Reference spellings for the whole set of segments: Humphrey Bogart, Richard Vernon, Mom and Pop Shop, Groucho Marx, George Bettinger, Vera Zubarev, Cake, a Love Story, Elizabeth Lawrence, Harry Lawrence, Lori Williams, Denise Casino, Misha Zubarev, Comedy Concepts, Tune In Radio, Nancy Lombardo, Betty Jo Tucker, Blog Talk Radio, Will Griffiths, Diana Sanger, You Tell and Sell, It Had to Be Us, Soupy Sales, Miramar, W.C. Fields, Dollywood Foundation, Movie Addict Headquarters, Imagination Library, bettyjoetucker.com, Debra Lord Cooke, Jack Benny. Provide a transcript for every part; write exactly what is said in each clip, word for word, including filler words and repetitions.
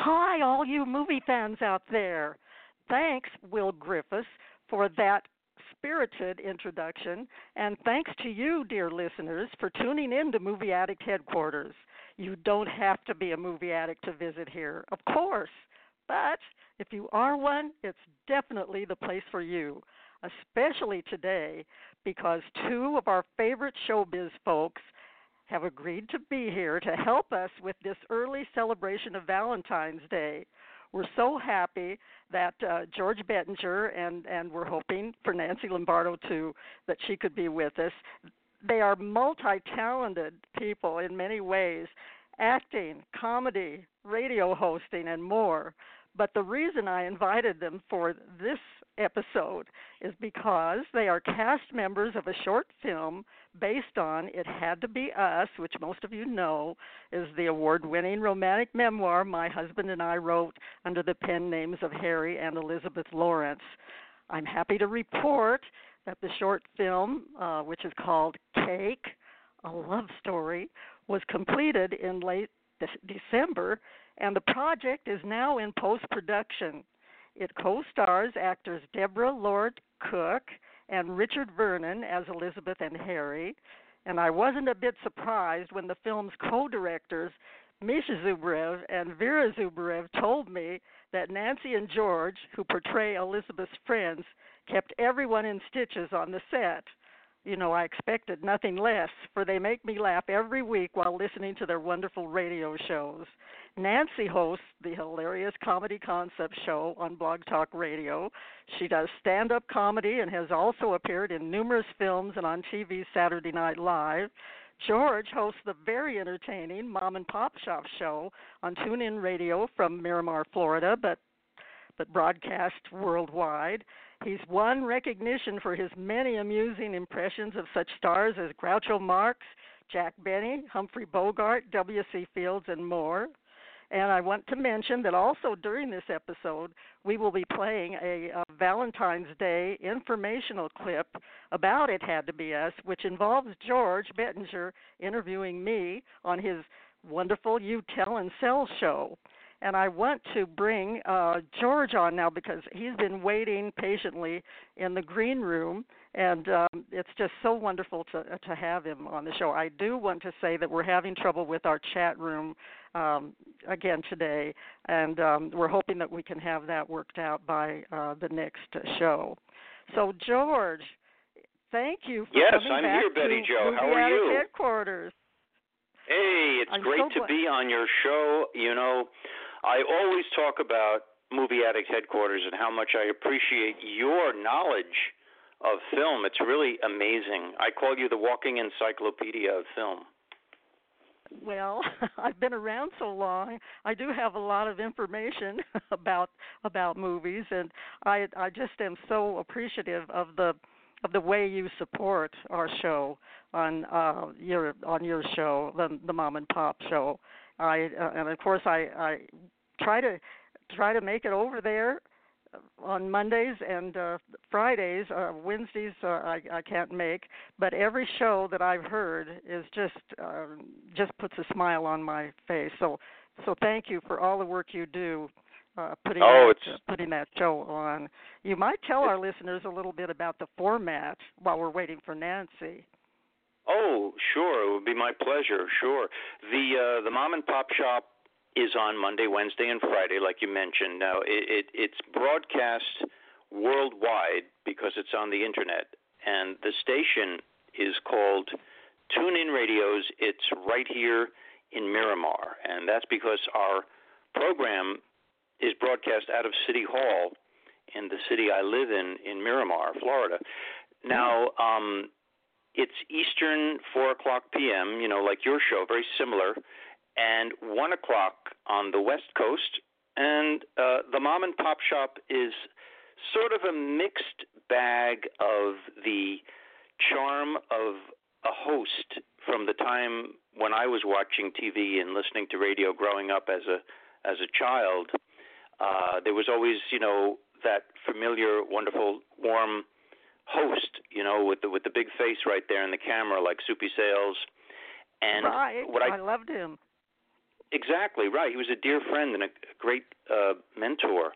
Hi, all you movie fans out there. Thanks, Will Griffiths, for that spirited introduction, and thanks to you, dear listeners, for tuning in to Movie Addict Headquarters. You don't have to be a movie addict to visit here, of course, but if you are one, it's definitely the place for you, especially today, because two of our favorite showbiz folks have agreed to be here to help us with this early celebration of Valentine's Day. We're so happy that uh, George Bettinger and, and we're hoping for Nancy Lombardo, too, that she could be with us. They are multi-talented people in many ways, acting, comedy, radio hosting, and more. But the reason I invited them for this episode is because they are cast members of a short film based on It Had to Be Us, which most of you know is the award-winning romantic memoir my husband and I wrote under the pen names of Harry and Elizabeth Lawrence. I'm happy to report that the short film, uh, which is called Cake, a Love Story, was completed in late de- December, and the project is now in post-production. It co-stars actors Debra Lord Cooke and Richard Vernon as Elizabeth and Harry. And I wasn't a bit surprised when the film's co-directors, Misha Zubarev and Vera Zubarev, told me that Nancy and George, who portray Elizabeth's friends, kept everyone in stitches on the set. You know, I expected nothing less, for they make me laugh every week while listening to their wonderful radio shows. Nancy hosts the hilarious Comedy Concepts show on Blog Talk Radio. She does stand-up comedy and has also appeared in numerous films and on T V's Saturday Night Live. George hosts the very entertaining Mom and Pop Shop show on Tune In Radio from Miramar, Florida, but but broadcast worldwide. He's won recognition for his many amusing impressions of such stars as Groucho Marx, Jack Benny, Humphrey Bogart, W C. Fields, and more. And I want to mention that also during this episode, we will be playing a, a Valentine's Day informational clip about It Had to Be Us, which involves George Bettinger interviewing me on his wonderful You Tell and Sell show. And I want to bring uh, George on now because he's been waiting patiently in the green room, and um, it's just so wonderful to to have him on the show. I do want to say that we're having trouble with our chat room um, again today, and um, we're hoping that we can have that worked out by uh, the next show. So, George, thank you for yes, coming I'm back here, Betty Jo. How are you? Headquarters. Hey, it's I'm great so to glad- be on your show. You know, I always talk about Movie Addict Headquarters and how much I appreciate your knowledge of film. It's really amazing. I call you the walking encyclopedia of film. Well, I've been around so long. I do have a lot of information about about movies, and I I just am so appreciative of the of the way you support our show on uh, your on your show, the, the Mom and Pop show. I uh, and of course I, I try to try to make it over there on Mondays and uh, Fridays. Uh, Wednesdays uh, I, I can't make, but every show that I've heard is just uh, just puts a smile on my face. So so thank you for all the work you do. Uh, putting, oh, that, uh, putting that show on. You might tell our listeners a little bit about the format while we're waiting for Nancy. Oh, sure. It would be my pleasure, sure. The uh, the Mom and Pop Shop is on Monday, Wednesday, and Friday, like you mentioned. Now, it, it it's broadcast worldwide because it's on the Internet, and the station is called Tune In Radios. It's right here in Miramar, and that's because our program is broadcast out of City Hall in the city I live in, in Miramar, Florida. Now, um, it's Eastern, four o'clock p.m., you know, like your show, very similar, and one o'clock on the West Coast. And uh, the Mom and Pop Shop is sort of a mixed bag of the charm of a host from the time when I was watching T V and listening to radio growing up as a as a child. Uh, there was always, you know, that familiar, wonderful, warm host, you know, with the with the big face right there in the camera, like Soupy Sales. And right. what I, I loved him. Exactly right. He was a dear friend and a great uh, mentor.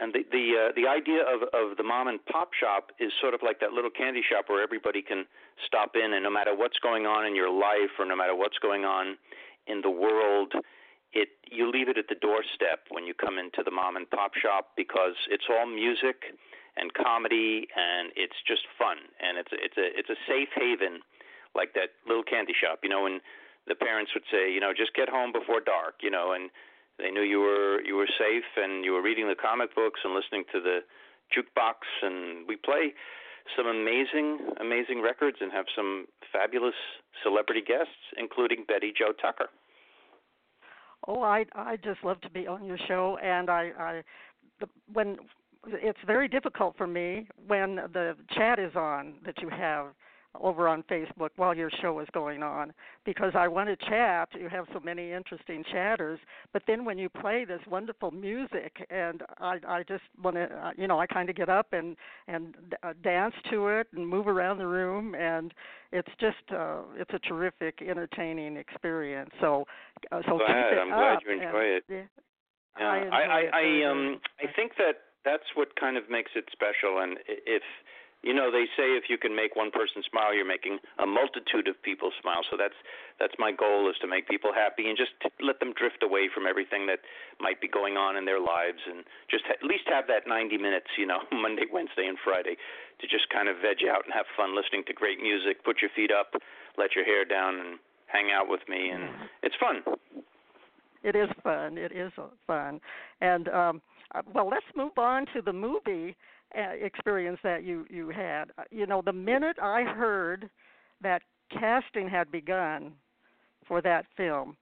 And the the, uh, the idea of, of the Mom and Pop Shop is sort of like that little candy shop where everybody can stop in, and no matter what's going on in your life or no matter what's going on in the world, it you leave it at the doorstep when you come into the Mom and Pop Shop, because it's all music and comedy, and it's just fun, and it's it's a it's a safe haven, like that little candy shop, you know. And the parents would say, you know, just get home before dark, you know, and they knew you were you were safe, and you were reading the comic books and listening to the jukebox, and we play some amazing, amazing records and have some fabulous celebrity guests, including Betty Jo Tucker. Oh, I I just love to be on your show, and I, I the, when it's very difficult for me when the chat is on that you have over on Facebook while your show is going on, because I want to chat. You have so many interesting chatters, but then when you play this wonderful music, and I, I just want to, you know, I kind of get up and and dance to it and move around the room, and it's just uh, it's a terrific, entertaining experience. So, uh, so glad. keep it I'm glad up you enjoy and, it. Yeah, yeah. I, enjoy I, I, it I um, I think that that's what kind of makes it special, and if. You know, they say if you can make one person smile, you're making a multitude of people smile. So that's that's my goal, is to make people happy and just let them drift away from everything that might be going on in their lives, and just at least have that ninety minutes, you know, Monday, Wednesday, and Friday to just kind of veg out and have fun listening to great music, put your feet up, let your hair down, and hang out with me. And it's fun. It is fun. It is fun. And, um, well, let's move on to the movie experience that you, you had. You know, the minute I heard that casting had begun for that film,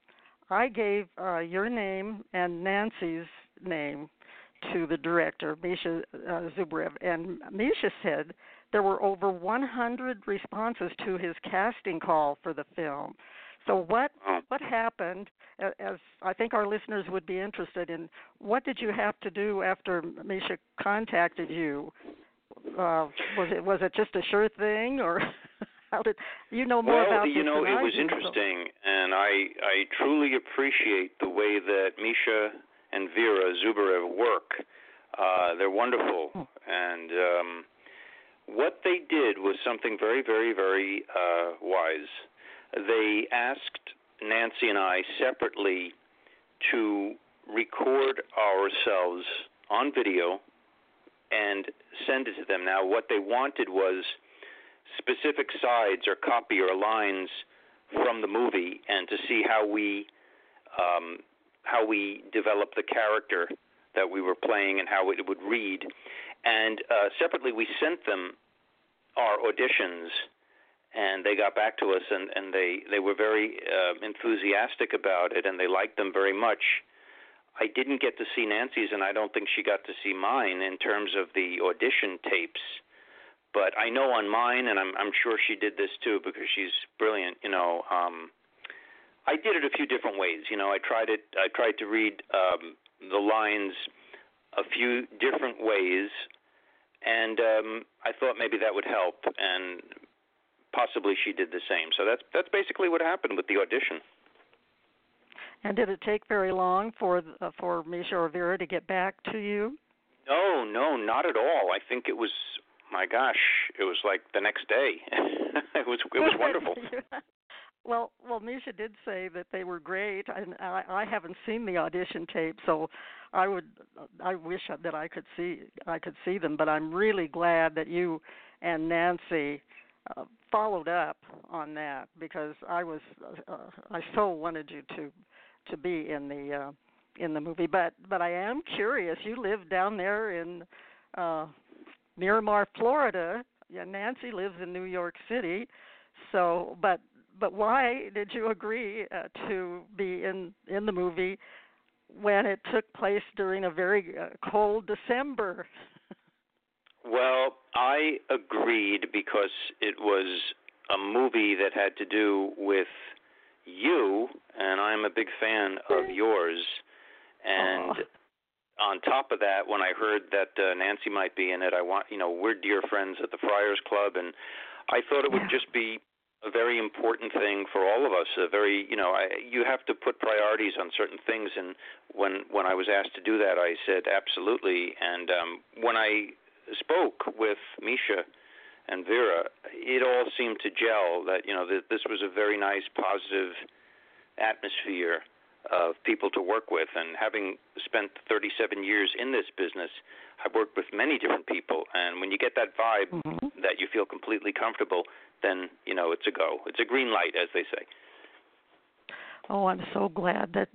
I gave uh, your name and Nancy's name to the director, Misha uh, Zubarev, and Misha said there were over one hundred responses to his casting call for the film. So what what happened, as I think our listeners would be interested in, what did you have to do after Misha contacted you? Uh, was it was it just a sure thing, or how did you know more well, about this? Well, you know, it I was interesting, so. and I, I truly appreciate the way that Misha and Vera Zubarev work. Uh, they're wonderful, oh. and um, what they did was something very, very, very uh, wise. They asked Nancy and I separately to record ourselves on video and send it to them. Now, what they wanted was specific sides or copy or lines from the movie, and to see how we um, how we developed the character that we were playing and how it would read. And uh, separately, we sent them our auditions. And they got back to us, and, and they, they were very uh, enthusiastic about it, and they liked them very much. I didn't get to see Nancy's, and I don't think she got to see mine in terms of the audition tapes. But I know on mine, and I'm, I'm sure she did this too, because she's brilliant, you know. Um, I did it a few different ways. You know, I tried it. I tried to read um, the lines a few different ways, and um, I thought maybe that would help, and possibly she did the same. So that's that's basically what happened with the audition. And did it take very long for uh, for Misha or Vera to get back to you? No, no, not at all. I think it was, my gosh, it was like the next day. it was it was wonderful. Well, well, Misha did say that they were great, and I, I haven't seen the audition tape, so I would, I wish that I could see I could see them. But I'm really glad that you and Nancy Uh, followed up on that, because I was uh, I so wanted you to to be in the uh, in the movie. But but I am curious. You live down there in uh, Miramar, Florida. Yeah, Nancy lives in New York City. So, but but why did you agree uh, to be in, in the movie when it took place during a very uh, cold December? Well, I agreed because it was a movie that had to do with you, and I'm a big fan of yours. And Aww. On top of that, when I heard that uh, Nancy might be in it, I want you know we're dear friends at the Friars Club, and I thought it would yeah. just be a very important thing for all of us. A very you know I, you have to put priorities on certain things, and when when I was asked to do that, I said absolutely. And um, when I spoke with Misha and Vera, it all seemed to gel that, you know, that this was a very nice, positive atmosphere of people to work with. And having spent thirty-seven years in this business, I've worked with many different people. And when you get that vibe mm-hmm. that you feel completely comfortable, then, you know, it's a go. It's a green light, as they say. Oh, I'm so glad that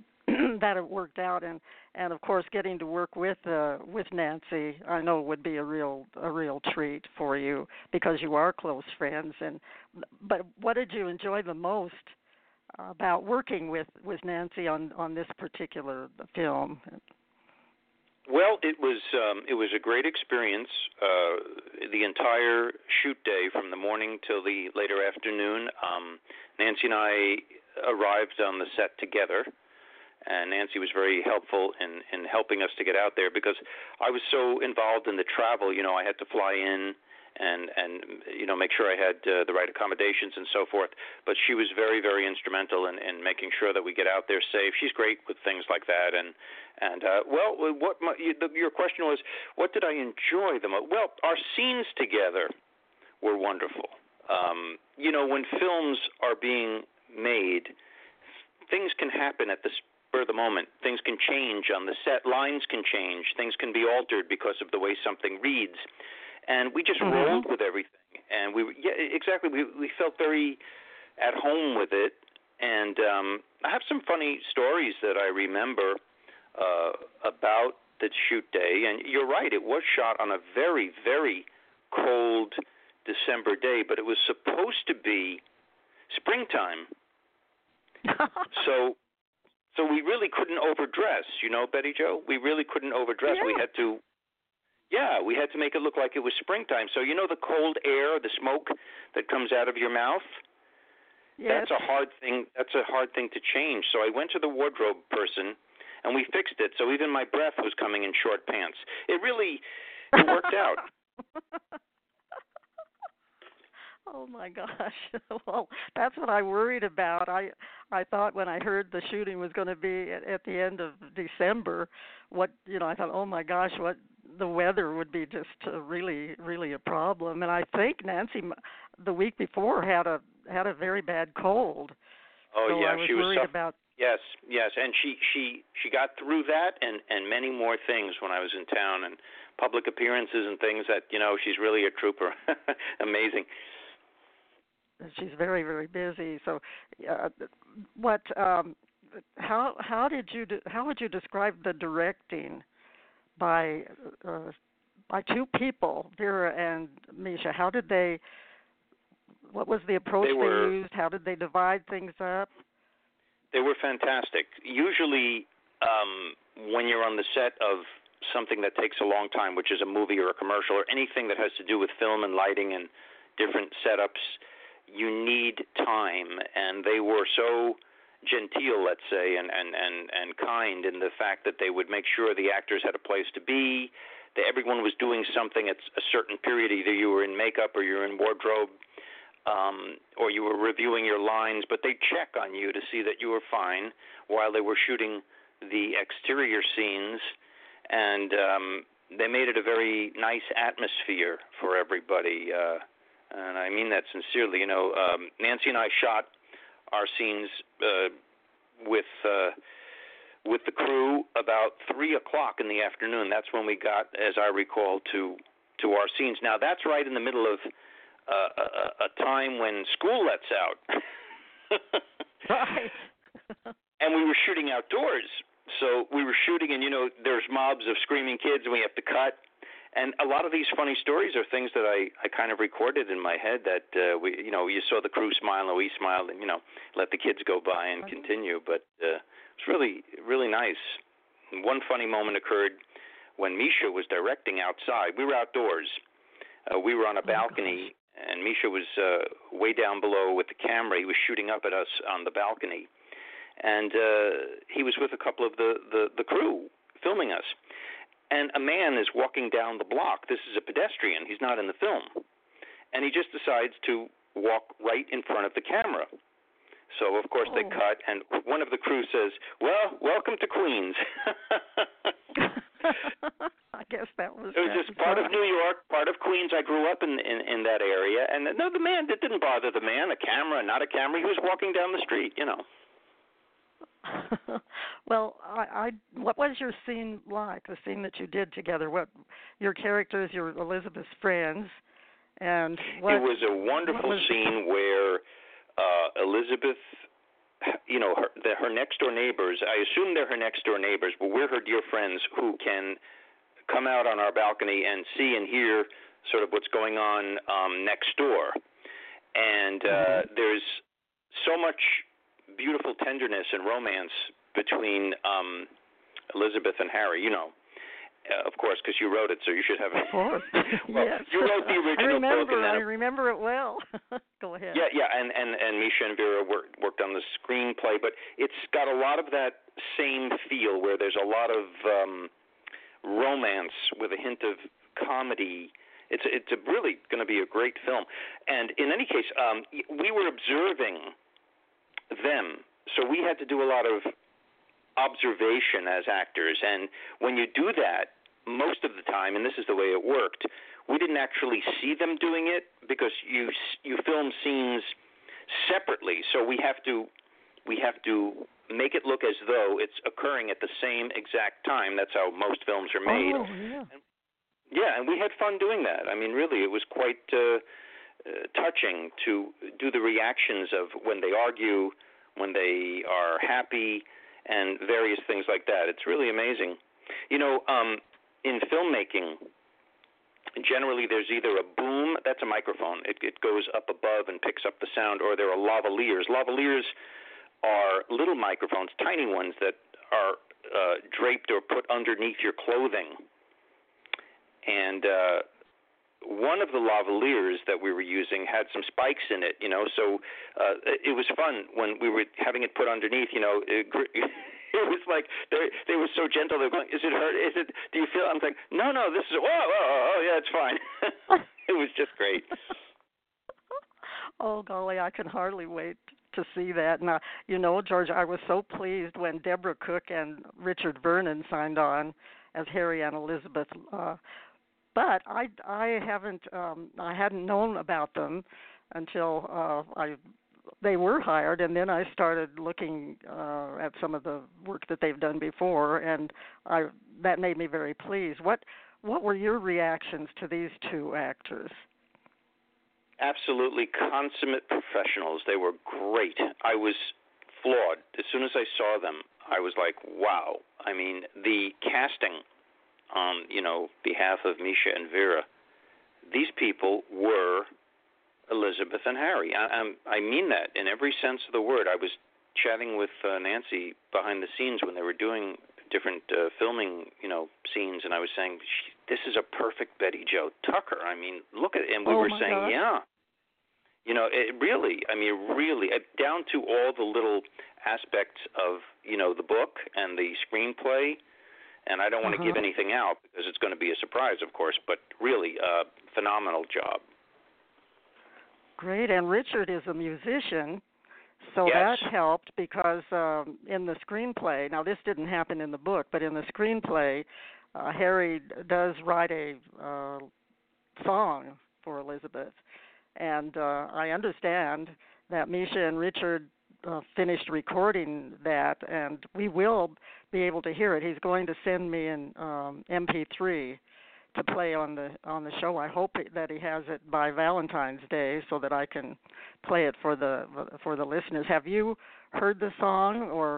that it worked out, and, and of course getting to work with uh, with Nancy, I know would be a real a real treat for you because you are close friends. And but what did you enjoy the most about working with, with Nancy on, on this particular film? Well, it was um, it was a great experience. Uh, the entire shoot day, from the morning till the later afternoon, um, Nancy and I arrived on the set together. And Nancy was very helpful in, in helping us to get out there because I was so involved in the travel. You know, I had to fly in and, and you know, make sure I had uh, the right accommodations and so forth. But she was very, very instrumental in, in making sure that we get out there safe. She's great with things like that. And, and uh, well, what my, your question was, what did I enjoy the most? Well, our scenes together were wonderful. Um, you know, when films are being made, things can happen at the – the moment. Things can change on the set. Lines can change. Things can be altered because of the way something reads. And we just mm-hmm. rolled with everything. And we, yeah, exactly. We we felt very at home with it. And um, I have some funny stories that I remember uh, about the shoot day. And you're right. It was shot on a very, very cold December day, but it was supposed to be springtime. so... So we really couldn't overdress, you know, Betty Jo? We really couldn't overdress. Yeah. We had to, yeah, we had to make it look like it was springtime. So you know the cold air, the smoke that comes out of your mouth? Yes. That's a hard thing. That's a hard thing to change. So I went to the wardrobe person, and we fixed it. So even my breath was coming in short pants. It really it worked out. Oh, my gosh. Well, that's what I worried about. I I thought when I heard the shooting was going to be at, at the end of December, what, you know, I thought, oh, my gosh, what the weather would be just uh, really, really a problem. And I think Nancy the week before had a had a very bad cold. Oh, so yeah. I was she was worried suff- about. Yes, yes. And she, she, she got through that and, and many more things when I was in town, and public appearances and things that, you know, she's really a trooper. Amazing. She's very, very busy. So, uh, what? Um, how? How did you? De- how would you describe the directing by uh, by two people, Vera and Misha? How did they? What was the approach they, were, they used? How did they divide things up? They were fantastic. Usually, um, when you're on the set of something that takes a long time, which is a movie or a commercial or anything that has to do with film and lighting and different setups, you need time, and they were so genteel, let's say, and, and, and, and kind in the fact that they would make sure the actors had a place to be, that everyone was doing something at a certain period. Either you were in makeup or you were in wardrobe um, or you were reviewing your lines, but they check on you to see that you were fine while they were shooting the exterior scenes, and um, they made it a very nice atmosphere for everybody. Uh And I mean that sincerely. You know, um, Nancy and I shot our scenes uh, with uh, with the crew about three o'clock in the afternoon. That's when we got, as I recall, to to our scenes. Now that's right in the middle of uh, a, a time when school lets out, right? And we were shooting outdoors, so we were shooting, and you know, there's mobs of screaming kids, and we have to cut. And a lot of these funny stories are things that I, I kind of recorded in my head that, uh, we, you know, you saw the crew smile and we smiled and, you know, let the kids go by and continue. But uh, it's really, really nice. And one funny moment occurred when Misha was directing outside. We were outdoors. Uh, we were on a balcony, and Misha was uh, way down below with the camera. He was shooting up at us on the balcony. And uh, he was with a couple of the, the, the crew filming us. And a man is walking down the block. This is a pedestrian. He's not in the film. And he just decides to walk right in front of the camera. So, of course, oh. they cut, and one of the crew says, well, welcome to Queens. I guess that was It was just part of New York, part of Queens. I grew up in, in, in that area. And, no, the man, it didn't bother the man, a camera, not a camera. He was walking down the street, you know. Well, I, I, what was your scene like? The scene that you did together? What your characters, your Elizabeth's friends, and what, it was a wonderful was scene it? where uh, Elizabeth, you know, her, the, her next door neighbors. I assume they're her next door neighbors, but we're her dear friends who can come out on our balcony and see and hear sort of what's going on um, next door. And uh, mm-hmm. there's so much beautiful tenderness and romance between um, Elizabeth and Harry, you know, uh, of course, because you wrote it, so you should have it. Of course. well, yes. You wrote the original I remember, book. And then I remember it well. Go ahead. Yeah, yeah, and, and, and Misha and Vera worked, worked on the screenplay, but it's got a lot of that same feel where there's a lot of um, romance with a hint of comedy. It's, it's a really going to be a great film. And in any case, um, we were observing them. So we had to do a lot of observation as actors. And when you do that, most of the time, and this is the way it worked, we didn't actually see them doing it because you you film scenes separately. So we have to we have to make it look as though it's occurring at the same exact time. That's how most films are made. Oh, yeah. And, yeah, and we had fun doing that. I mean, really, it was quite Uh, Uh, touching to do the reactions of when they argue, when they are happy, and various things like that. It's really amazing. You know, um, in filmmaking, generally there's either a boom, that's a microphone, it, it goes up above and picks up the sound, or there are lavaliers. Lavaliers are little microphones, tiny ones that are uh, draped or put underneath your clothing. And uh one of the lavaliers that we were using had some spikes in it, you know, so uh, it was fun when we were having it put underneath, you know, it, it was like they they were so gentle. They were going, is it hurt? Is it, do you feel? I'm like, no, no, this is, oh, oh, oh yeah, it's fine. It was just great. Oh, golly, I can hardly wait to see that. And, I, you know, George, I was so pleased when Debra Cook and Richard Vernon signed on as Harry and Elizabeth uh But I, I haven't um, I hadn't known about them until uh, I they were hired, and then I started looking uh, at some of the work that they've done before, and I that made me very pleased. What what were your reactions to these two actors? Absolutely consummate professionals. They were great. I was floored as soon as I saw them. I was like, wow. I mean, the casting on, you know, behalf of Misha and Vera, these people were Elizabeth and Harry. I, I mean that in every sense of the word. I was chatting with uh, Nancy behind the scenes when they were doing different uh, filming, you know, scenes, and I was saying, this is a perfect Betty Jo Tucker. I mean, look at it. And we oh were saying, God. yeah. You know, it really, I mean, really, down to all the little aspects of, you know, the book and the screenplay. And I don't want uh-huh. to give anything out because it's going to be a surprise, of course, but really a phenomenal job. Great. And Richard is a musician, so yes. that helped because um, in the screenplay, now this didn't happen in the book, but in the screenplay, uh, Harry does write a uh, song for Elizabeth. And uh, I understand that Misha and Richard Uh, finished recording that, and we will be able to hear it. He's going to send me an um, M P three to play on the on the show. I hope that he has it by Valentine's Day so that I can play it for the for the listeners. Have you heard the song, or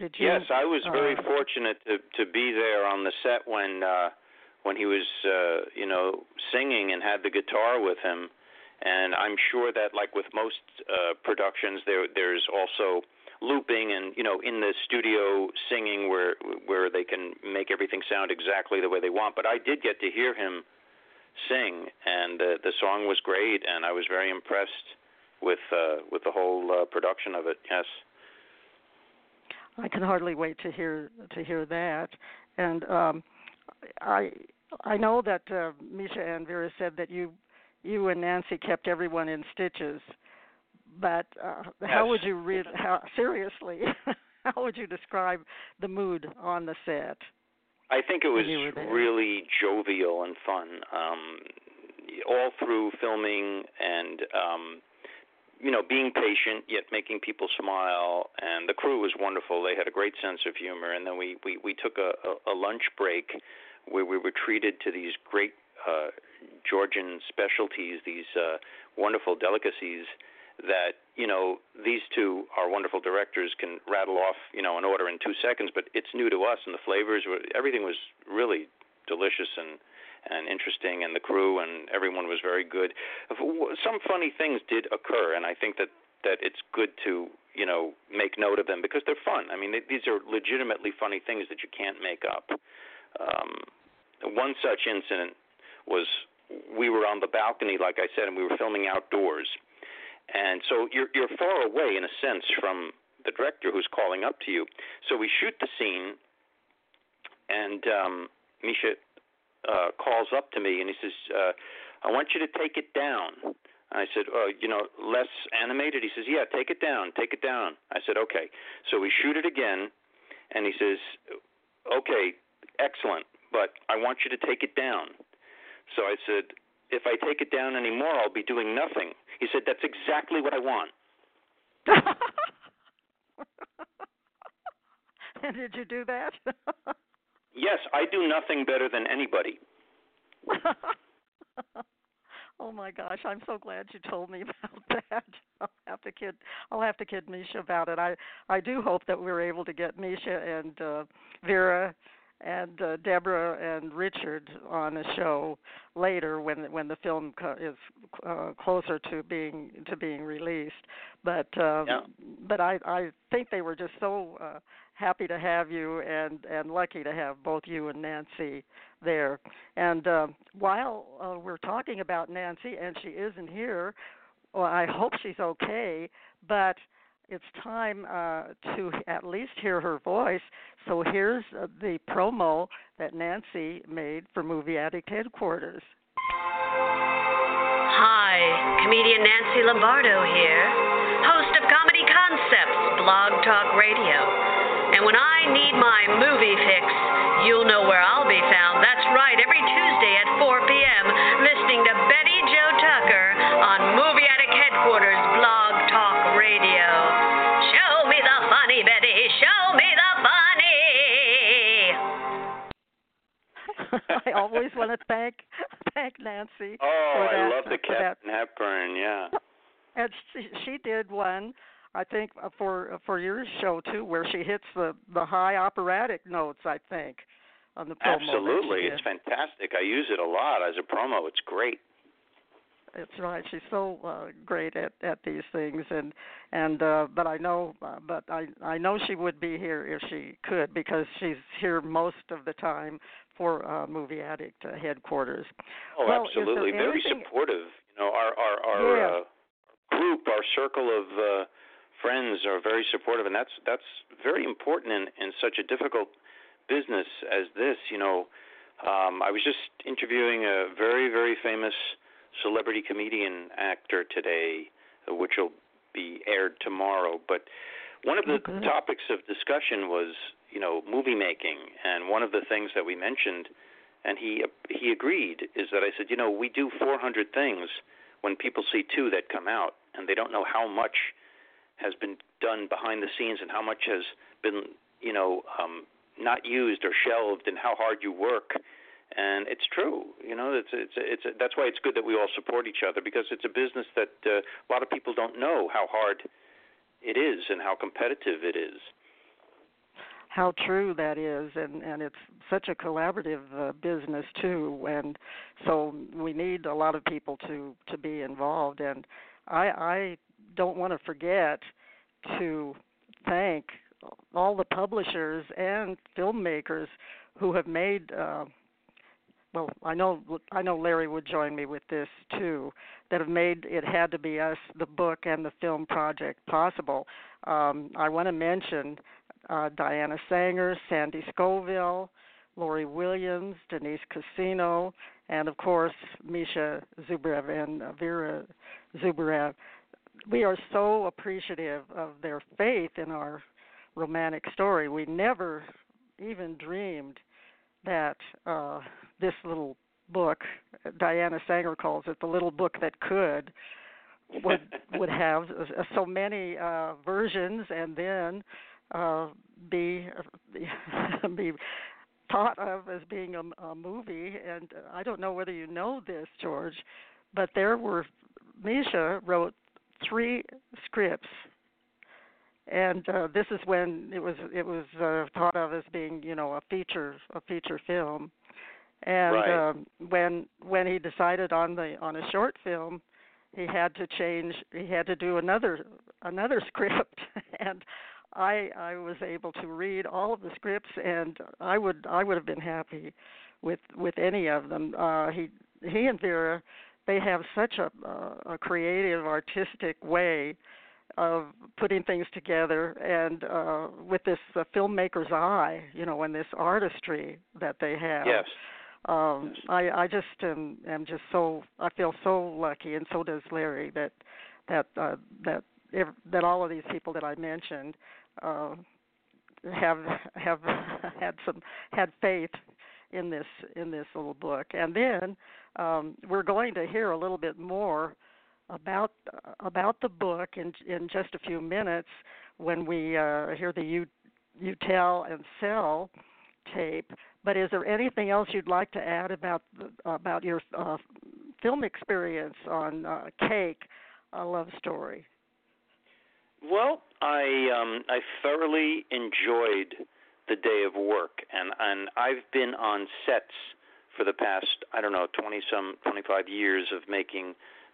did you? Yes, I was very uh, fortunate to, to be there on the set when uh, when he was, uh, you know, singing and had the guitar with him. And I'm sure that, like with most uh, productions, there there's also looping and, you know, in the studio singing where where they can make everything sound exactly the way they want. But I did get to hear him sing, and uh, the song was great, and I was very impressed with uh, with the whole uh, production of it. Yes, I can hardly wait to hear to hear that, and um, I I know that uh, Misha and Vera said that you. You and Nancy kept everyone in stitches, but uh, yes. how would you re- how, seriously? How would you describe the mood on the set? I think it was really jovial and fun, um, all through filming, and um, you know, being patient yet making people smile. And the crew was wonderful; they had a great sense of humor. And then we we, we took a, a lunch break where we were treated to these great. Uh, Georgian specialties, these uh, wonderful delicacies that, you know, these two, our wonderful directors, can rattle off, you know, an order in two seconds, but it's new to us, and the flavors, were, everything was really delicious and, and interesting, and the crew and everyone was very good. Some funny things did occur, and I think that, that it's good to, you know, make note of them because they're fun. I mean, they, these are legitimately funny things that you can't make up. Um, one such incident was we were on the balcony, like I said, and we were filming outdoors. And so you're, you're far away, in a sense, from the director who's calling up to you. So we shoot the scene, and um, Misha uh, calls up to me, and he says, uh, I want you to take it down. And I said, oh, you know, less animated? He says, yeah, take it down, take it down. I said, okay. So we shoot it again, and he says, okay, excellent, but I want you to take it down. So I said, if I take it down anymore, I'll be doing nothing. He said, that's exactly what I want. And did you do that? Yes, I do nothing better than anybody. Oh, my gosh, I'm so glad you told me about that. I'll have to kid, I'll have to kid Misha about it. I, I do hope that we're able to get Misha and uh, Vera and uh, Deborah and Richard on a show later when when the film co- is uh, closer to being to being released. But um, yeah. but I, I think they were just so uh, happy to have you and, and lucky to have both you and Nancy there. And uh, while uh, we're talking about Nancy, and she isn't here, well, I hope she's okay, but it's time uh, to at least hear her voice. So here's uh, the promo that Nancy made for Movie Addict Headquarters. Hi, comedian Nancy Lombardo here, host of Comedy Concepts, Blog Talk Radio. And when I need my movie fix, you'll know where I'll be found. That's right, every Tuesday at four p.m., listening to Betty Jo Tucker on Movie Addict Headquarters, Blog Talk Radio. Show me the funny, Betty. Show me the funny. I always want to thank thank Nancy. Oh, that, I love the Captain Hepburn, yeah. And she, she did one, I think, for for your show, too, where she hits the, the high operatic notes, I think, on the promo. Absolutely. It's fantastic. I use it a lot as a promo. It's great. It's right. She's so uh, great at, at these things, and and uh, but I know, uh, but I I know she would be here if she could because she's here most of the time for uh, Movie Addict uh, Headquarters. Oh, well, absolutely, very anything... supportive. You know, our our, our yeah. uh, group, our circle of uh, friends are very supportive, and that's that's very important in, in such a difficult business as this. You know, um, I was just interviewing a very very famous celebrity comedian actor today, which will be aired tomorrow. But one of the okay. topics of discussion was, you know, movie making. And one of the things that we mentioned, and he he agreed, is that I said, you know, we do four hundred things when people see two that come out, and they don't know how much has been done behind the scenes and how much has been, you know, um, not used or shelved and how hard you work. And it's true, you know. It's it's it's that's why it's good that we all support each other because it's a business that uh, a lot of people don't know how hard it is and how competitive it is. how true that is, and, and it's such a collaborative uh, business too, and so we need a lot of people to, to be involved. And I, I don't want to forget to thank all the publishers and filmmakers who have made. Uh, well, I know I know Larry would join me with this too, that have made It Had to Be Us, the book and the film project, possible. Um, I want to mention. Uh, Diana Sanger, Sandy Scoville, Lori Williams, Denise Casino, and, of course, Misha Zubarev and uh, Vera Zubarev. We are so appreciative of their faith in our romantic story. We never even dreamed that uh, this little book, Diana Sanger calls it the little book that could, would, would have uh, so many uh, versions, and then Uh, be be thought of as being a, a movie. And I don't know whether you know this, George, but there were, Misha wrote three scripts, and uh, this is when it was it was uh, thought of as being, you know, a feature a feature film. And right. um, when when he decided on the on a short film, he had to change. He had to do another another script and. I, I was able to read all of the scripts, and I would I would have been happy with with any of them. Uh, he he and Vera, they have such a, uh, a creative, artistic way of putting things together, and uh, with this uh, filmmaker's eye, you know, and this artistry that they have. Yes. Um, yes. I I just am, am just so I feel so lucky, and so does Larry, that that uh, that that all of these people that I mentioned. Uh, have have had some had faith in this in this little book, and then um, we're going to hear a little bit more about about the book in in just a few minutes when we uh, hear the you you Tell and Sell tape. But is there anything else you'd like to add about about your uh, film experience on uh, Cake, a Love Story? Well, I um, I thoroughly enjoyed the day of work, and, and I've been on sets for the past, I don't know, twenty-some, twenty-five years of making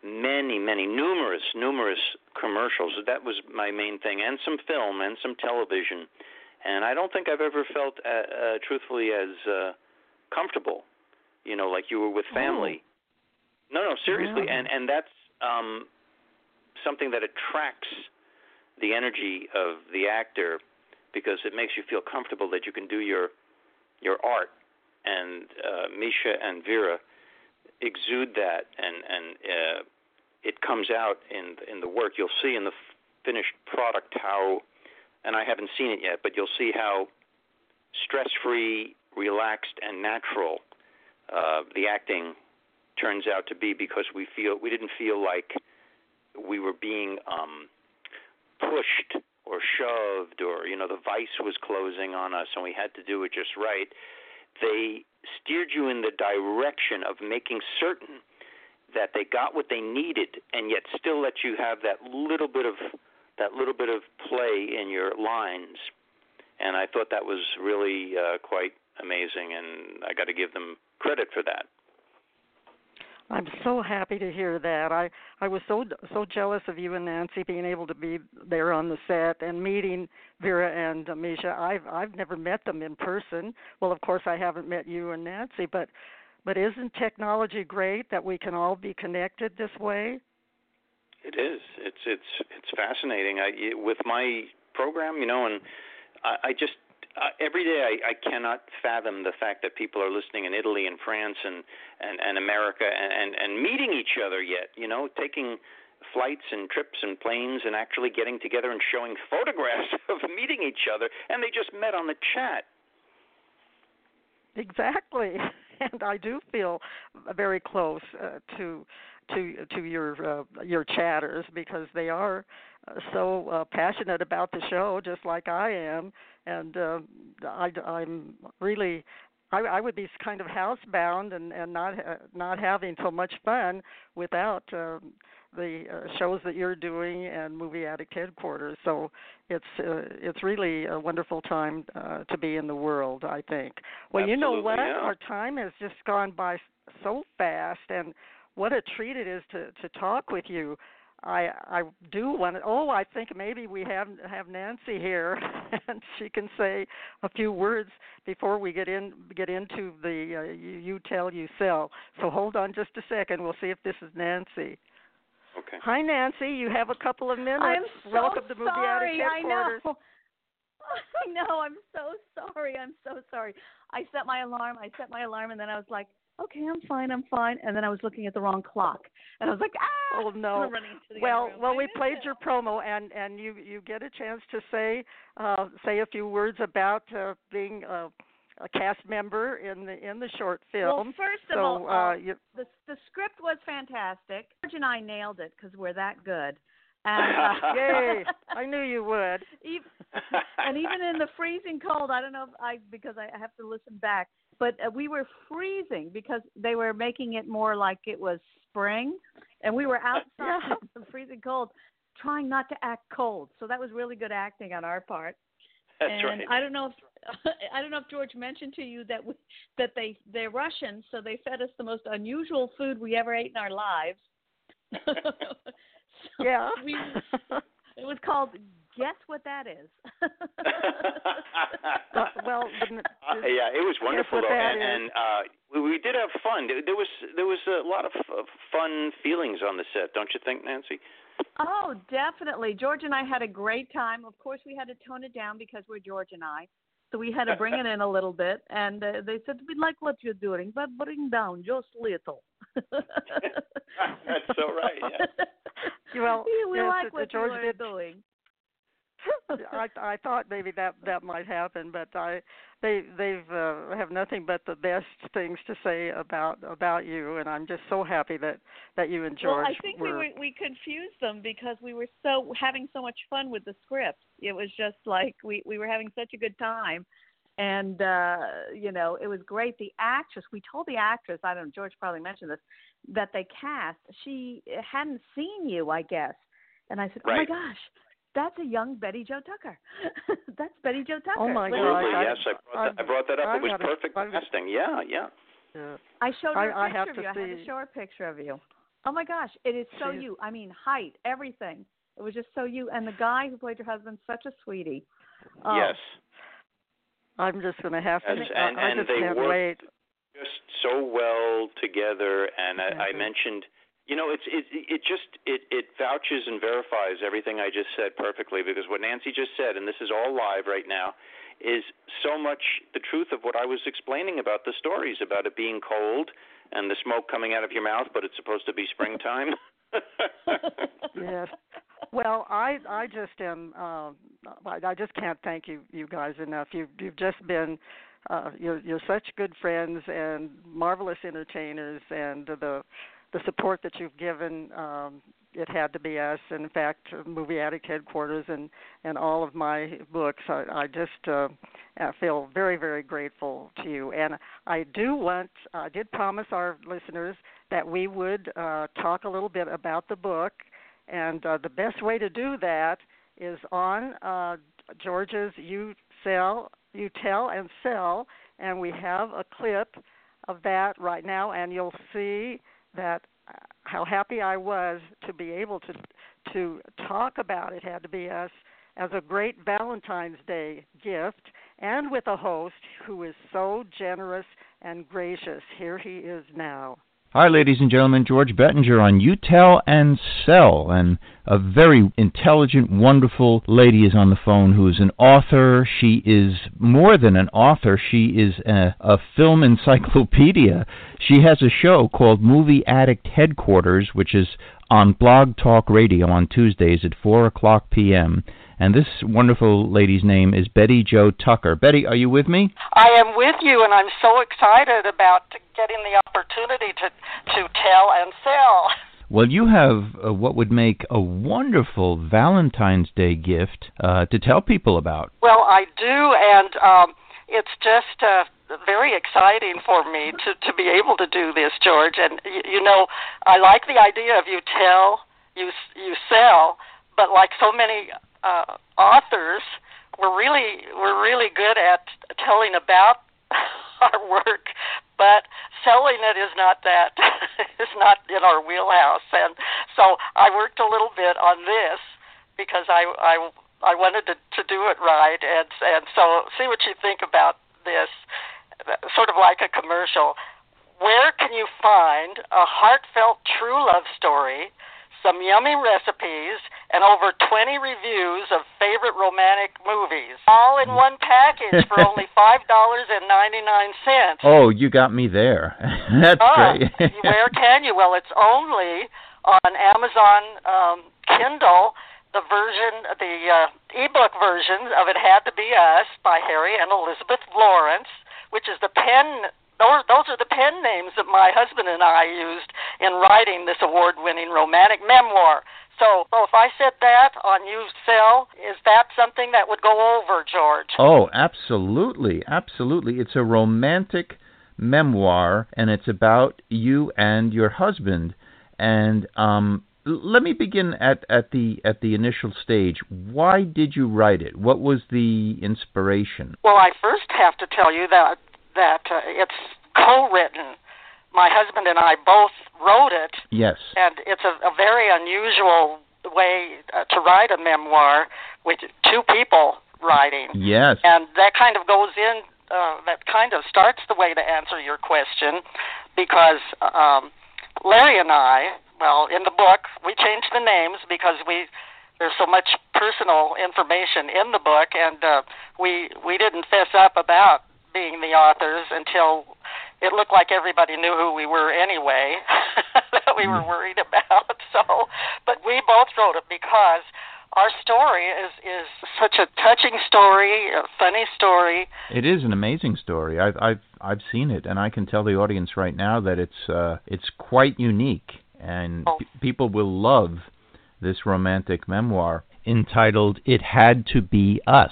many, many, numerous, numerous commercials. That was my main thing, and some film and some television. And I don't think I've ever felt, uh, uh, truthfully, as uh, comfortable, you know, like you were with family. Oh. No, no, seriously, yeah. and, and that's um, something that attracts the energy of the actor, because it makes you feel comfortable that you can do your your art. And uh, Misha and Vera exude that, and and uh, it comes out in in the work. You'll see in the finished product how, and I haven't seen it yet, but you'll see how stress-free, relaxed, and natural uh, the acting turns out to be, because we feel we didn't feel like we were being um, pushed or shoved, or, you know, the vice was closing on us and we had to do it just right. They steered you in the direction of making certain that they got what they needed, and yet still let you have that little bit of that little bit of play in your lines. And I thought that was really uh, quite amazing, and I got to give them credit for that. I'm so happy to hear that. I, I was so so jealous of you and Nancy being able to be there on the set and meeting Vera and uh, Misha. I've I've never met them in person. Well, of course I haven't met you and Nancy, but but isn't technology great that we can all be connected this way? It is. It's it's it's fascinating. I it, with my program, you know, and I, I just. Uh, every day I, I cannot fathom the fact that people are listening in Italy and France and, and, and America and, and, and meeting each other yet, you know, taking flights and trips and planes and actually getting together and showing photographs of meeting each other, and they just met on the chat. Exactly. And I do feel very close uh, to to to your uh, your chatters, because they are so uh, passionate about the show, just like I am, and uh, I, I'm really I, I would be kind of housebound and, and not uh, not having so much fun without um, the uh, shows that you're doing and Movie Addict Headquarters. So it's uh, it's really a wonderful time uh, to be in the world, I think. Well, Absolutely, you know what? Yeah. Our time has just gone by so fast, and what a treat it is to, to talk with you. I I do want to, oh, I think maybe we have have Nancy here, and she can say a few words before we get in get into the uh, you, you Tell, You Sell. So hold on just a second. We'll see if this is Nancy. Okay. Hi, Nancy. You have a couple of minutes. I'm so Welcome to Movie Addict Headquarters. I know. I know. I'm so sorry. I'm so sorry. I set my alarm. I set my alarm, and then I was like, okay, I'm fine, I'm fine. And then I was looking at the wrong clock. And I was like, ah! Oh, no. I'm running into the well, other room. Well, I we played it. your promo, and, and you, you get a chance to say uh, say a few words about uh, being a, a cast member in the in the short film. Well, first so, of all, uh, you, the, the script was fantastic. George and I nailed it because we're that good. And, uh, yay! I knew you would. Even, and even in the freezing cold, I don't know if I because I have to listen back. But we were freezing because they were making it more like it was spring, and we were outside yeah. in the freezing cold, trying not to act cold. So that was really good acting on our part. That's and right. I don't know if I don't know if George mentioned to you that we, that they they're Russian, so they fed us the most unusual food we ever ate in our lives. So yeah. We, it was called. Guess what that is. uh, well, uh, yeah, it was wonderful though, and, and uh, we, we did have fun. There was there was a lot of uh, fun feelings on the set, don't you think, Nancy? Oh, definitely. George and I had a great time. Of course, we had to tone it down because we're George and I, so we had to bring it in a little bit. And uh, they said, "We like what you're doing, but bring down just little." That's so right. Yeah. Well, we yes, like what George you're did. doing. I, I thought maybe that, that might happen, but I they they've uh, have nothing but the best things to say about about you, and I'm just so happy that, that you and George. Well, I think were... we were, we confused them because we were so having so much fun with the script. It was just like we, we were having such a good time, and uh, you know it was great. The actress we told the actress I don't know, George probably mentioned this that they cast. She hadn't seen you, I guess, and I said, right. oh my gosh. That's a young Betty Jo Tucker. That's Betty Jo Tucker. Oh, my God. Yes, I brought, that, I brought that up. It was perfect casting. Yeah, yeah, yeah. I showed her a picture of you. I had to show her a picture of you. Oh, my gosh. It is so you. I mean, height, everything. It was just so you. And the guy who played your husband, such a sweetie. Oh. Yes. I'm just going to have to. Yes, and, I, I and they worked wait. just so well together. And I, I mentioned... You know, it's it it just it, it vouches and verifies everything I just said perfectly because what Nancy just said, and this is all live right now, is so much the truth of what I was explaining about the stories, about it being cold and the smoke coming out of your mouth, but it's supposed to be springtime. Yes. Well, I I just am um, I just can't thank you you guys enough. You you've just been. Uh, you're you're such good friends and marvelous entertainers, and the. the support that you've given, um, It Had to Be Us, and in fact, Movie Addict Headquarters and, and all of my books. I, I just uh, I feel very, very grateful to you. And I do want, I did promise our listeners that we would uh, talk a little bit about the book, and uh, the best way to do that is on uh, George's You Sell, You Tell and Sell, and we have a clip of that right now, and you'll see that how happy I was to be able to to talk about It Had to Be Us as a great Valentine's Day gift, and with a host who is so generous and gracious. Here he is now. Hi, ladies and gentlemen, George Bettinger on You Tell and Sell, and a very intelligent, wonderful lady is on the phone who is an author. She is more than an author. She is a, a film encyclopedia. She has a show called Movie Addict Headquarters, which is on Blog Talk Radio on Tuesdays at four o'clock p.m., and this wonderful lady's name is Betty Jo Tucker. Betty, are you with me? I am with you, and I'm so excited about getting the opportunity to, to tell and sell. Well, you have uh, what would make a wonderful Valentine's Day gift uh, to tell people about. Well, I do, and um, it's just uh, very exciting for me to, to be able to do this, George. And, you know, I like the idea of you tell, you you sell, but like so many uh, authors, we're really, we're really good at telling about our work, but selling it is not that, it's not in our wheelhouse. And so I worked a little bit on this because I, I, I wanted to, to do it right, and and so see what you think about this, sort of like a commercial. Where can you find a heartfelt true love story, some yummy recipes, and over twenty reviews of favorite romantic movies, all in one package for only five dollars and ninety-nine cents? Oh, you got me there. That's oh, great. Where can you? Well, it's only on Amazon um, Kindle, the version, the uh, ebook version of It Had to Be Us by Harry and Elizabeth Lawrence, which is the pen, those, those are the pen names that my husband and I used in writing this award-winning romantic memoir. So, so if I said that on You Sell, is that something that would go over, George? Oh, absolutely, absolutely. It's a romantic memoir, and it's about you and your husband, and um. Let me begin at, at the at the initial stage. Why did you write it? What was the inspiration? Well, I first have to tell you that that uh, it's co-written. My husband and I both wrote it. Yes. And it's a, a very unusual way uh, to write a memoir with two people writing. Yes. And that kind of goes in. Uh, that kind of starts the way to answer your question, because um, Larry and I. Well, in the book, we changed the names because we there's so much personal information in the book, and uh, we we didn't fess up about being the authors until it looked like everybody knew who we were anyway, that we were worried about. So, but we both wrote it because our story is, is such a touching story, a funny story. It is an amazing story. I've I've I've seen it, and I can tell the audience right now that it's uh, it's quite unique. And p- people will love this romantic memoir entitled It Had to Be Us.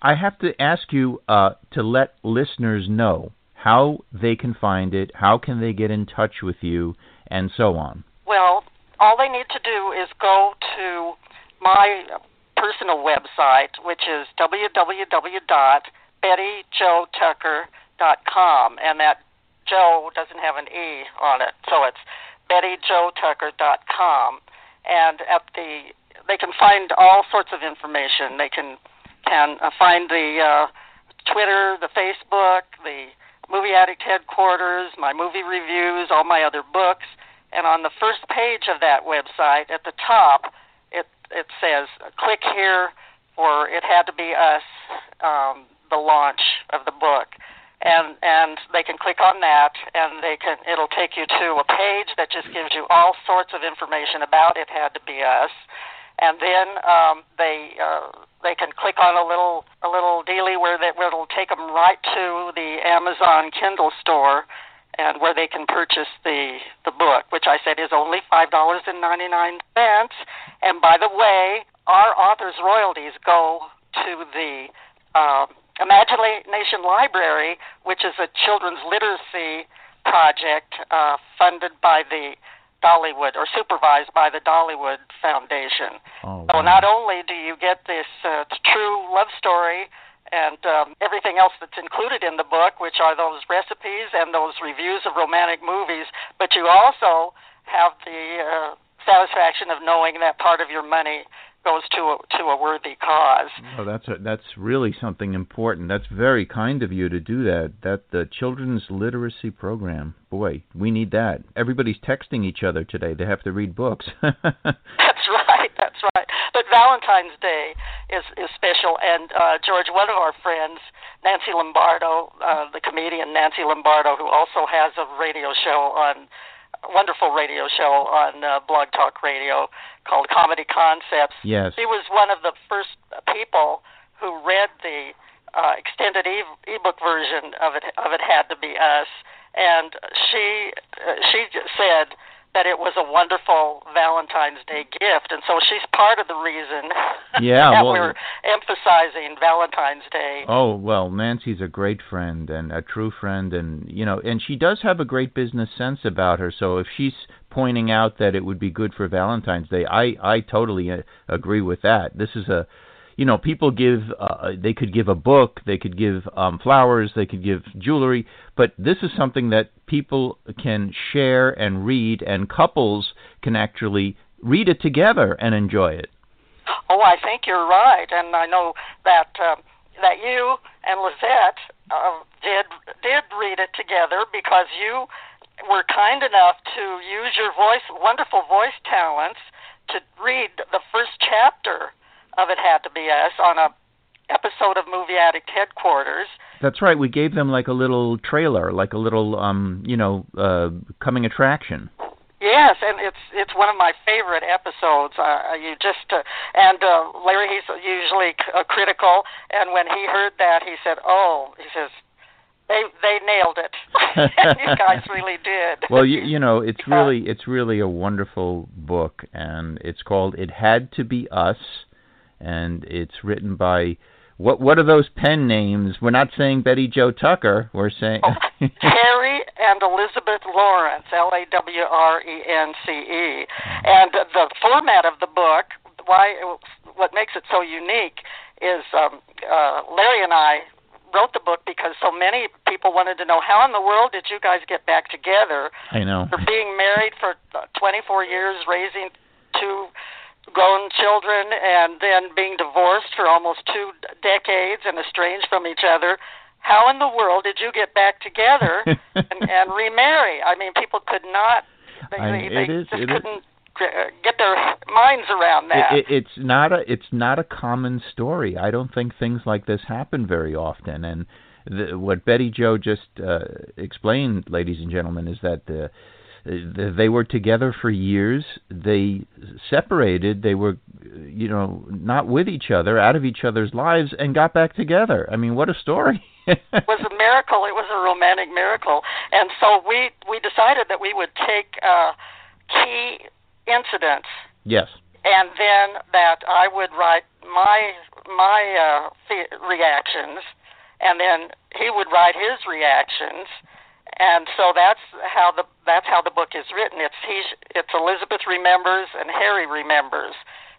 I have to ask you uh, to let listeners know how they can find it, how can they get in touch with you, and so on. Well, all they need to do is go to my personal website, which is w w w dot betty joe tucker dot com, and that Joe doesn't have an E on it, so it's betty joe tucker dot com, and at the they can find all sorts of information. They can can find the uh, Twitter, the Facebook, the Movie Addict Headquarters, my movie reviews, all my other books. And on the first page of that website, at the top, it it says, "Click here for It Had to Be Us, um, the launch of the book." And and they can click on that, and they can. It'll take you to a page that just gives you all sorts of information about It Had to Be Us, and then um, they uh, they can click on a little a little dealie where that where it'll take them right to the Amazon Kindle store, and where they can purchase the the book, which I said is only five dollars and ninety nine cents. And by the way, our author's royalties go to the Um, Imagination Library, which is a children's literacy project uh, funded by the Dollywood, or supervised by the Dollywood Foundation. Oh, wow. So not only do you get this uh, true love story and um, everything else that's included in the book, which are those recipes and those reviews of romantic movies, but you also have the uh, satisfaction of knowing that part of your money goes to a, to a worthy cause. Oh, that's a, that's really something important. That's very kind of you to do that. That the Children's Literacy Program. Boy, we need that. Everybody's texting each other today. They have to read books. That's right. That's right. But Valentine's Day is is special. And uh, George, one of our friends, Nancy Lombardo, uh, the comedian Nancy Lombardo, who also has a radio show on. Wonderful radio show on uh, Blog Talk Radio called Comedy Concepts. Yes. She was one of the first people who read the uh, extended e- ebook version of it. Of It Had to Be Us, and she uh, she said that it was a wonderful Valentine's Day gift, and so she's part of the reason yeah, that well, we're emphasizing Valentine's Day. Oh, well, Nancy's a great friend and a true friend, and you know, and she does have a great business sense about her, so if she's pointing out that it would be good for Valentine's Day, I, I totally agree with that. This is a, you know, people give, uh, they could give a book, they could give um, flowers, they could give jewelry, but this is something that people can share and read, and couples can actually read it together and enjoy it. Oh, I think you're right, and I know that um, that you and Lizette uh, did did read it together, because you were kind enough to use your voice, wonderful voice talents, to read the first chapter of It Had to Be Us on a episode of Movie Addict Headquarters. That's right. We gave them like a little trailer, like a little, um, you know, uh, coming attraction. Yes, and it's it's one of my favorite episodes. Uh, you just uh, and uh, Larry, he's usually c- uh, critical, and when he heard that, he said, "Oh," he says, "they they nailed it. You guys really did." Well, you you know, it's yeah. really it's really a wonderful book, and it's called It Had to Be Us. And it's written by, what what are those pen names? We're not saying Betty Jo Tucker. We're saying oh, Harry and Elizabeth Lawrence, L A W R E N C E. And the format of the book, why what makes it so unique is um, uh, Larry and I wrote the book because so many people wanted to know, how in the world did you guys get back together? I know. For being married for twenty-four years, raising two grown children, and then being divorced for almost two decades and estranged from each other. How in the world did you get back together and, and remarry? I mean, people could not, they, I mean, they is, just couldn't is. get their minds around that. It, it, it's not a, it's not a common story. I don't think things like this happen very often, and the, what Betty Jo just uh, explained, ladies and gentlemen, is that the They were together for years. They separated. They were, you know, not with each other, out of each other's lives, and got back together. I mean, what a story. It was a miracle. It was a romantic miracle. And so we, we decided that we would take uh, key incidents. Yes. And then that I would write my, my uh, reactions, and then he would write his reactions. And so that's how the that's how the book is written. It's he's, it's Elizabeth remembers and Harry remembers.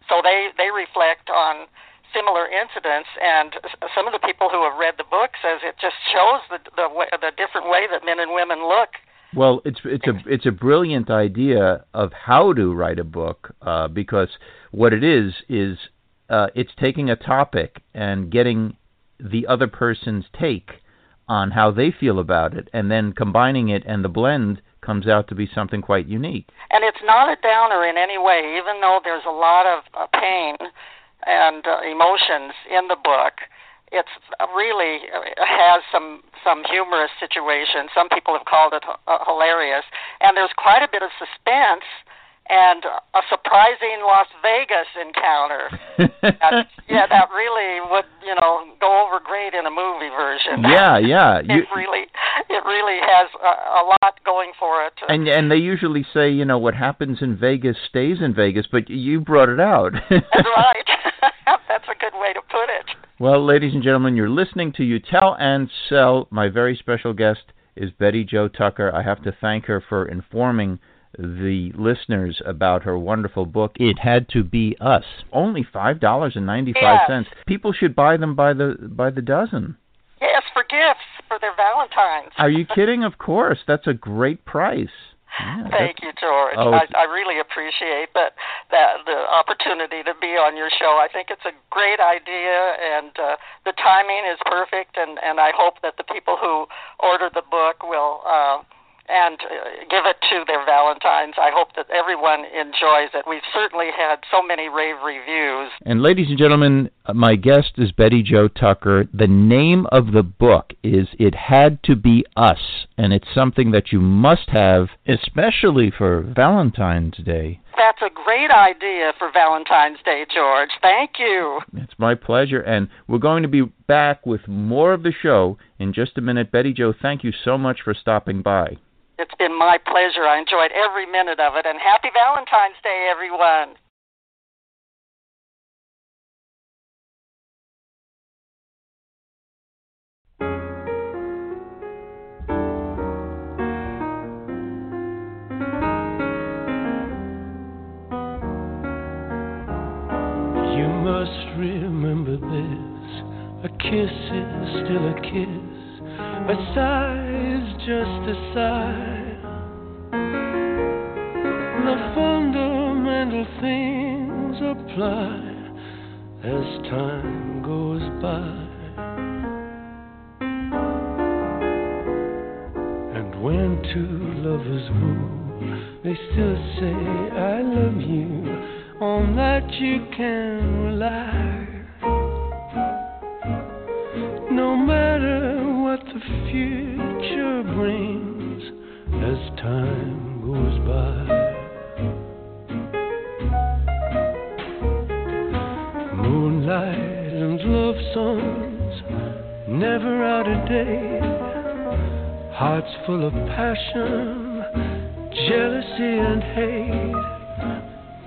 So they, they reflect on similar incidents. And some of the people who have read the book says it just shows the the, way, the different way that men and women look. Well, it's it's a it's a brilliant idea of how to write a book uh, because what it is is uh, it's taking a topic and getting the other person's take on how they feel about it, and then combining it, and the blend comes out to be something quite unique. And it's not a downer in any way, even though there's a lot of uh, pain and uh, emotions in the book. It's really it has some, some humorous situations. Some people have called it h- uh, hilarious. And there's quite a bit of suspense and a surprising Las Vegas encounter. that, yeah, that really would, you know, go over great in a movie version. Yeah, yeah. it you, really, it really has a, a lot going for it. And and they usually say, you know, what happens in Vegas stays in Vegas, but you brought it out. That's right. That's a good way to put it. Well, ladies and gentlemen, you're listening to You Tell and Sell. My very special guest is Betty Jo Tucker. I have to thank her for informing the listeners about her wonderful book, It Had to Be Us. Only five dollars and ninety-five cents. Yes. People should buy them by the by the dozen. Yes, for gifts, for their Valentines. Are you kidding? Of course. That's a great price. Yeah, Thank you, George. Oh, I, I really appreciate that, that the opportunity to be on your show. I think it's a great idea, and uh, the timing is perfect, and, and I hope that the people who order the book will... Uh, and uh, give it to their Valentines. I hope that everyone enjoys it. We've certainly had so many rave reviews. And ladies and gentlemen, my guest is Betty Jo Tucker. The name of the book is It Had to Be Us, and it's something that you must have, especially for Valentine's Day. That's a great idea for Valentine's Day, George. Thank you. It's my pleasure, and we're going to be back with more of the show in just a minute. Betty Jo, thank you so much for stopping by. It's been my pleasure. I enjoyed every minute of it. And happy Valentine's Day, everyone. You must remember this. A kiss is still a kiss. A sigh is just a sigh. The fundamental things apply as time goes by. And when two lovers woo, they still say, I love you. On that you can rely. No matter what the future brings as time goes by. Moonlight and love songs never out of date. Hearts full of passion, jealousy and hate.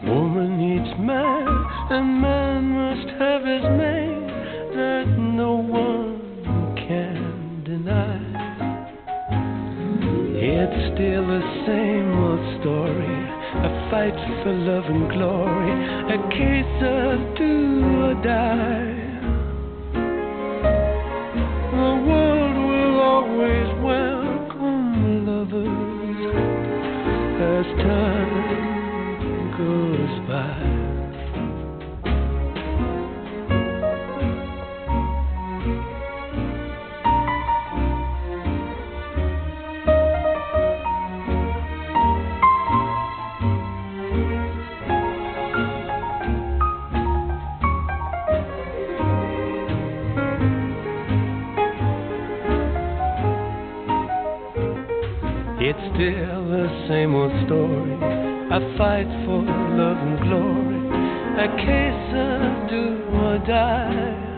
Woman needs man and man must have his mate that no one can deny. It's still the same old story, a fight for love and glory, a case of do or die. The world will always welcome lovers as time goes by. Still the same old story, a fight for love and glory, a case of do or die.